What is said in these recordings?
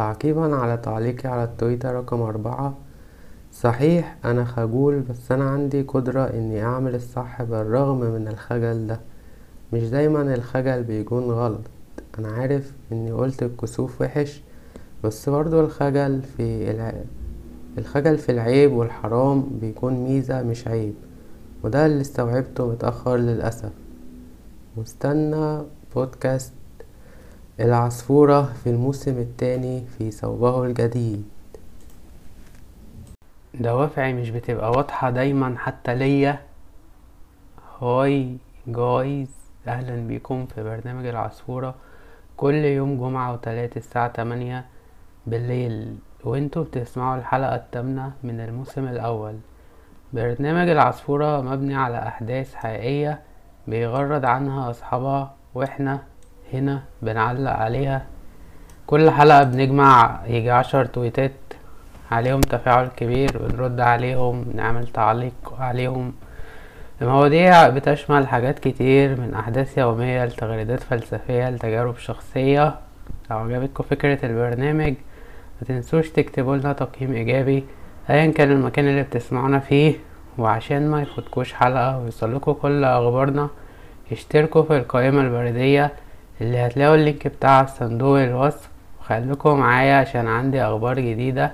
تعقيبا على تعليقي على التويتر رقم 4، صحيح أنا خجول بس أنا عندي قدرة إني أعمل الصح بالرغم من الخجل ده. مش دايما الخجل بيكون غلط، أنا عارف إني قلت الكسوف وحش، بس برضو الخجل في العيب والحرام بيكون ميزة مش عيب، وده اللي استوعبته متأخر للأسف. مستنى بودكاست العصفورة في الموسم 2 في صوبه الجديد. دوافعي مش بتبقى واضحة دايما حتى ليا. هاي جايز، اهلا بكم في برنامج العصفورة كل يوم جمعة وتلاتة الساعة 8 بالليل، وانتوا بتسمعوا الحلقة 8 من الموسم الأول. برنامج العصفورة مبني على أحداث حقيقية بيغرد عنها أصحابها، وإحنا هنا بنعلق عليها. كل حلقة بنجمع يجي 10 تويتات عليهم تفاعل كبير، بنرد عليهم، نعمل تعليق عليهم. المواضيع بتشمل حاجات كتير من أحداث يومية لتغريدات فلسفية لتجارب شخصية. لو عجبتكم فكرة البرنامج متنسوش تكتبولنا تقييم إيجابي أيا كان المكان اللي بتسمعونا فيه، وعشان ما يفوتكوش حلقة ويوصلكوا كل أخبارنا اشتركوا في القائمة البريدية اللي هتلاقوا اللينك بتاع صندوق الوصف، وخليكوا معايا عشان عندي أخبار جديدة.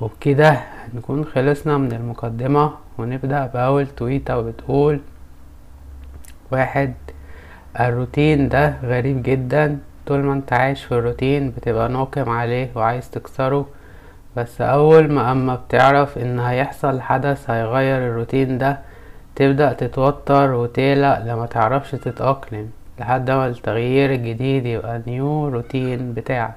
وبكده هنكون خلصنا من المقدمة، ونبدأ بأول تويتة وبتقول: واحد، الروتين ده غريب جدا، طول ما انت عايش في الروتين بتبقى ناقم عليه وعايز تكسره، بس أول ما بتعرف إن هيحصل حدث هيغير الروتين ده تبدأ تتوتر وتقلق لما تعرفش تتأقلم، لحد ما التغيير الجديد يبقى نيو روتين بتاعك.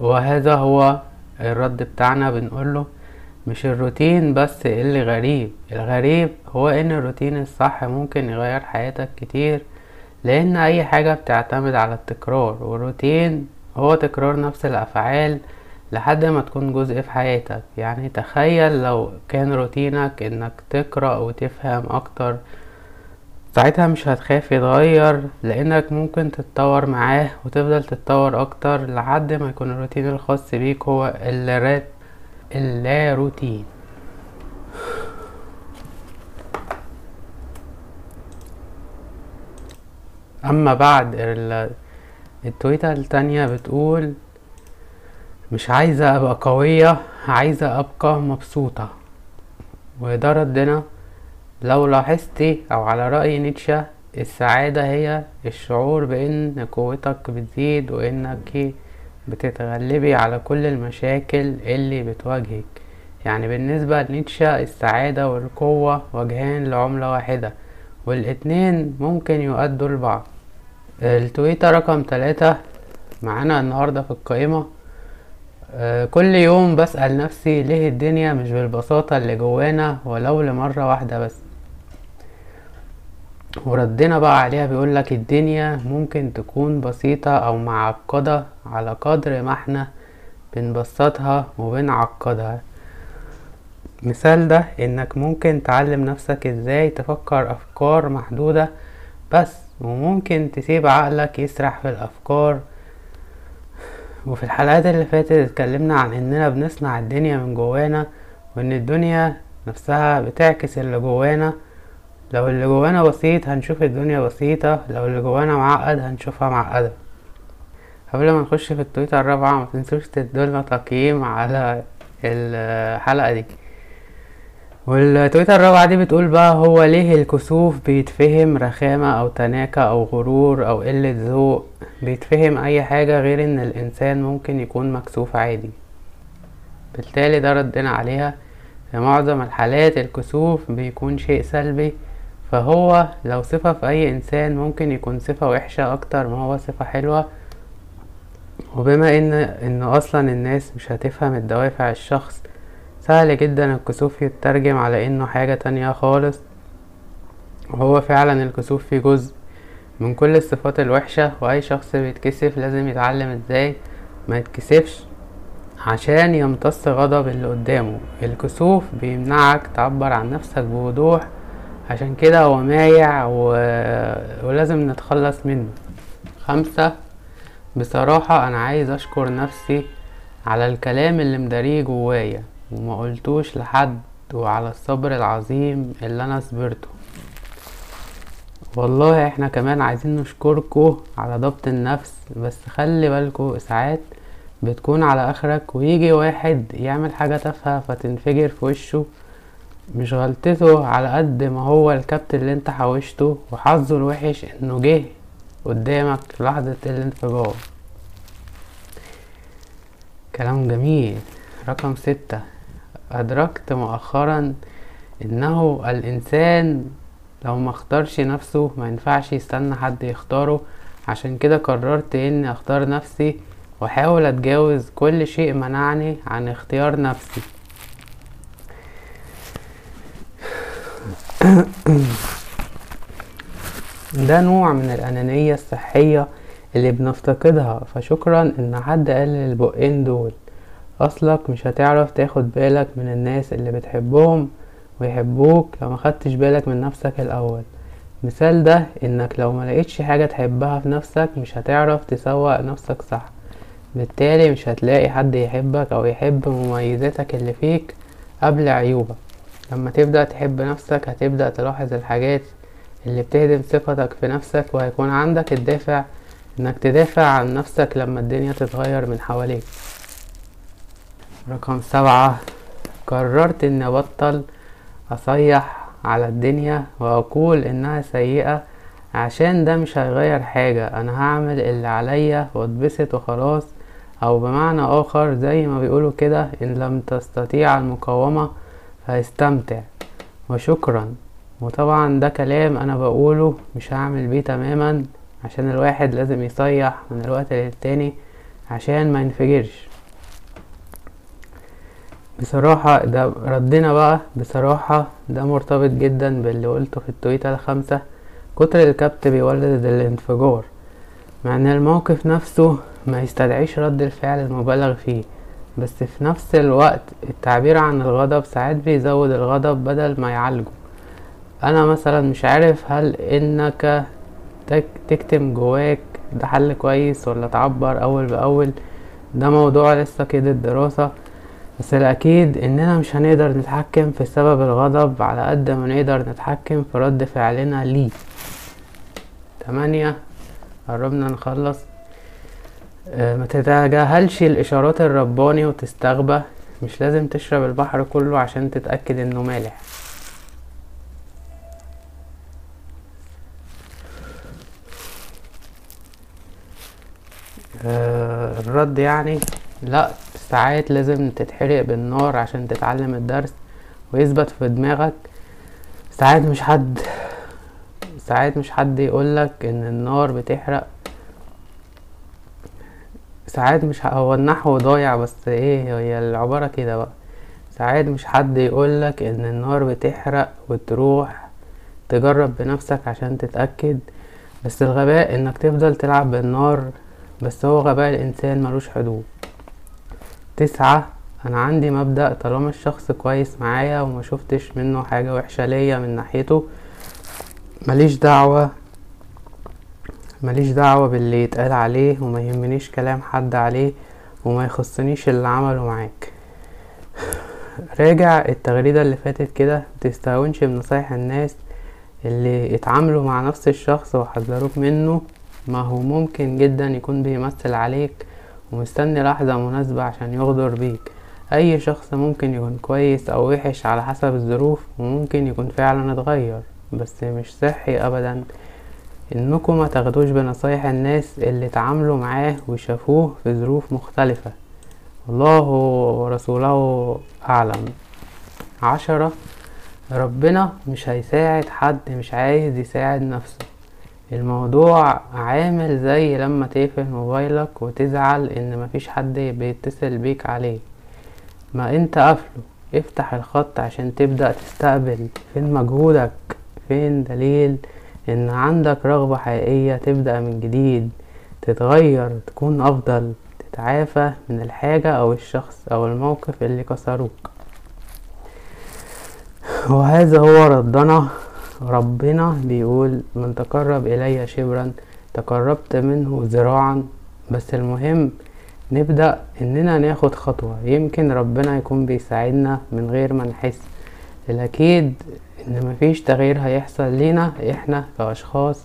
وهذا هو الرد بتاعنا، بنقوله مش الروتين بس اللي غريب، الغريب هو ان الروتين الصح ممكن يغير حياتك كتير، لان اي حاجة بتعتمد على التكرار، والروتين هو تكرار نفس الافعال لحد ما تكون جزء في حياتك. يعني تخيل لو كان روتينك انك تقرأ وتفهم اكتر، ساعتها مش هتخاف يتغير لانك ممكن تتطور معاه وتفضل تتطور اكتر لحد ما يكون الروتين الخاص بيك هو اللا روتين. اما بعد، التويتة التانية بتقول: مش عايزة ابقى قوية، عايزة ابقى مبسوطة. وده ردنا: لو لاحظتي او على رأي نيتشة، السعادة هي الشعور بان قوتك بتزيد وانك بتتغلبي على كل المشاكل اللي بتواجهك. يعني بالنسبة لنيتشة السعادة والقوة وجهان لعملة واحدة، والاتنين ممكن يؤدوا لبعض. التويتة رقم 3 معانا النهاردة في القائمة: كل يوم بسأل نفسي ليه الدنيا مش بالبساطة اللي جوانا ولو لمرة واحدة بس. وردنا بقى عليها بيقولك: الدنيا ممكن تكون بسيطة او معقدة على قدر ما احنا بنبسطها وبنعقدها. مثال ده انك ممكن تعلم نفسك ازاي تفكر افكار محدودة بس، وممكن تسيب عقلك يسرح في الافكار. وفي الحلقات اللي فاتت اتكلمنا عن اننا بنصنع الدنيا من جوانا، وان الدنيا نفسها بتعكس اللي جوانا. لو اللي جوانا بسيط هنشوف الدنيا بسيطة، لو اللي جوانا معقد هنشوفها معقدة. قبل ما نخش في التويتة الرابعة، ما تنسوش تدولنا تقييم على الحلقة دي. والتويتة الرابعة دي بتقول بقى: هو ليه الكسوف بيتفهم رخامة او تناكة او غرور او قلة ذوق؟ بيتفهم اي حاجة غير ان الانسان ممكن يكون مكسوف عادي. بالتالي ده ردنا عليها: في معظم الحالات الكسوف بيكون شيء سلبي، فهو لو صفة في اي انسان ممكن يكون صفة وحشة اكتر ما هو صفة حلوة. وبما ان اصلا الناس مش هتفهم الدوافع الشخص، سهل جدا الكسوف يترجم على انه حاجة تانية خالص. وهو فعلا الكسوف في جزء من كل الصفات الوحشة، واي شخص بيتكسف لازم يتعلم ازاي ما يتكسفش عشان يمتص غضب اللي قدامه. الكسوف بيمنعك تعبر عن نفسك بوضوح، عشان كده هو مايع ولازم نتخلص منه. 5، بصراحة انا عايز اشكر نفسي على الكلام اللي مداريه جوايا وما قلتوش لحد، وعلى الصبر العظيم اللي انا صبرته. والله احنا كمان عايزين نشكركم على ضبط النفس، بس خلي بالكم ساعات بتكون على اخرك ويجي واحد يعمل حاجة تافهة فتنفجر في وشه. مش غلطته على قد ما هو الكابتن اللي انت حوشته، وحظه الوحش انه جه قدامك في لحظة الانفجار. كلام جميل. رقم 6، ادركت مؤخرا انه الانسان لو ما اختارش نفسه ما ينفعش يستنى حد يختاره. عشان كده قررت اني اختار نفسي واحاول اتجاوز كل شيء منعني عن اختيار نفسي. ده نوع من الانانية الصحية اللي بنفتقدها، فشكرا ان حد قال البقين دول. اصلك مش هتعرف تاخد بالك من الناس اللي بتحبهم ويحبوك لو ما خدتش بالك من نفسك الاول. مثال ده انك لو ما لقيتش حاجة تحبها في نفسك مش هتعرف تسوق نفسك صح، بالتالي مش هتلاقي حد يحبك او يحب مميزاتك اللي فيك قبل عيوبك. لما تبدأ تحب نفسك هتبدأ تلاحظ الحاجات اللي بتهدم ثقتك في نفسك، وهيكون عندك الدافع انك تدافع عن نفسك لما الدنيا تتغير من حواليك. رقم 7، قررت ان ابطل اصيح على الدنيا واقول انها سيئة، عشان ده مش هيغير حاجة. انا هعمل اللي عليا واتبسط وخلاص، او بمعنى اخر زي ما بيقولوا كده، ان لم تستطيع المقاومة فاستمتع وشكرا. وطبعا ده كلام انا بقوله مش هعمل بيه تماما، عشان الواحد لازم يصيح من الوقت للتاني عشان ما ينفجرش. بصراحة ده ردنا بقى، بصراحة ده مرتبط جدا باللي قلته في التويتة 5، كتر الكبت بيولد الانفجار، مع ان الموقف نفسه ما يستدعيش رد الفعل المبالغ فيه، بس في نفس الوقت التعبير عن الغضب ساعات بيزود الغضب بدل ما يعالجه. انا مثلا مش عارف هل انك تكتم جواك ده حل كويس ولا تعبر اول باول، ده موضوع لسه كده الدراسة. بس الاكيد اننا مش هنقدر نتحكم في سبب الغضب على قد ما نقدر نتحكم في رد فعلنا ليه. 8، قربنا نخلص. ما تتجاهلش الاشارات الرباني وتستغبى، مش لازم تشرب البحر كله عشان تتأكد انه مالح. الرد يعني لا، ساعات لازم تتحرق بالنار عشان تتعلم الدرس ويثبت في دماغك. ساعات مش حد يقولك ان النار بتحرق، ساعات مش هو النحو ضايع بس ايه هي العبارة كده بقى. ساعات مش حد يقولك ان النار بتحرق وتروح تجرب بنفسك عشان تتأكد. بس الغباء انك تفضل تلعب بالنار، بس هو غباء الانسان ملوش حدود. 9، انا عندي مبدأ طالما الشخص كويس معايا وما شفتش منه حاجة وحشة ليا من ناحيته ماليش دعوة باللي يتقال عليه، وما يهمنيش كلام حد عليه، وما يخصنيش اللي عمله معاك. راجع التغريدة اللي فاتت كده، متستهونش بنصايح الناس اللي اتعاملوا مع نفس الشخص وحذروك منه، ما هو ممكن جدا يكون بيمثل عليك ومستني لحظة مناسبة عشان يغدر بيك. اي شخص ممكن يكون كويس او وحش على حسب الظروف، وممكن يكون فعلا اتغير، بس مش صحي ابدا انكم ما تاخدوش بنصايح الناس اللي اتعاملوا معاه وشافوه في ظروف مختلفة، الله ورسوله اعلم. 10، ربنا مش هيساعد حد مش عايز يساعد نفسه. الموضوع عامل زي لما تقفل موبايلك وتزعل ان مفيش حد بيتصل بيك عليه، ما انت قافله. افتح الخط عشان تبدأ تستقبل. فين مجهودك؟ فين دليل ان عندك رغبة حقيقية تبدأ من جديد، تتغير، تكون افضل، تتعافى من الحاجة او الشخص او الموقف اللي كسروك؟ وهذا هو ردنا. ربنا بيقول من تقرب الي شبرا تقربت منه ذراعا. بس المهم نبدأ اننا ناخد خطوة. يمكن ربنا يكون بيساعدنا من غير ما نحس. الأكيد ان مفيش تغيير هيحصل لينا احنا كأشخاص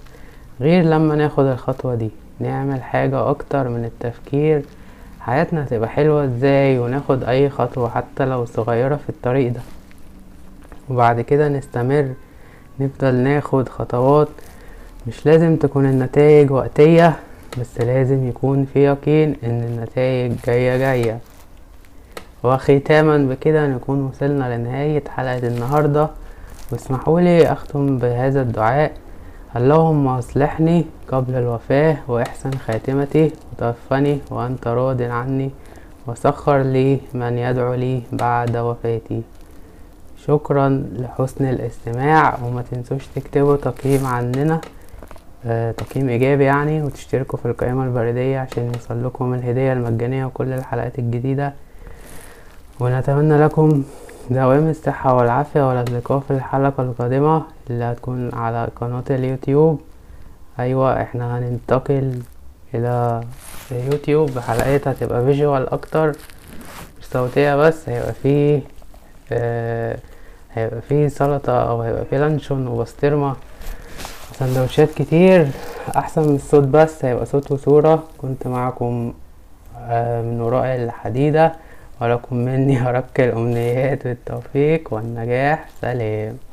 غير لما ناخد الخطوة دي، نعمل حاجة اكتر من التفكير حياتنا تبقى حلوة ازاي، وناخد اي خطوة حتى لو صغيرة في الطريق ده، وبعد كده نستمر نفضل ناخد خطوات. مش لازم تكون النتائج وقتية، بس لازم يكون في يقين ان النتائج جاية. وختاما بكده نكون وصلنا لنهاية حلقة النهاردة، واسمحوا لي اختم بهذا الدعاء: اللهم اصلحني قبل الوفاة واحسن خاتمتي، وتوفني وانت راض عني، وسخر لي من يدعو لي بعد وفاتي. شكرا لحسن الاستماع، وما تنسوش تكتبوا تقييم عننا، تقييم ايجابي يعني، وتشتركوا في القائمة البريدية عشان يوصلكم الهدية المجانية وكل الحلقات الجديدة. ونتمنى لكم دوام الصحة والعافية، واللقاء في الحلقة القادمة اللي هتكون على قناة اليوتيوب. ايوه احنا هننتقل الى اليوتيوب بحلقات هتبقى فيجوال اكتر، مش صوتية بس. هيبقى فيه سلطة، او هيبقى فيه لانشون وبسطرمة، سندوتشات كتير احسن من الصوت، بس هيبقى صوت وصورة. كنت معكم من وراء الحديدة، ولكم مني هرك الامنيات والتوفيق والنجاح. سلام.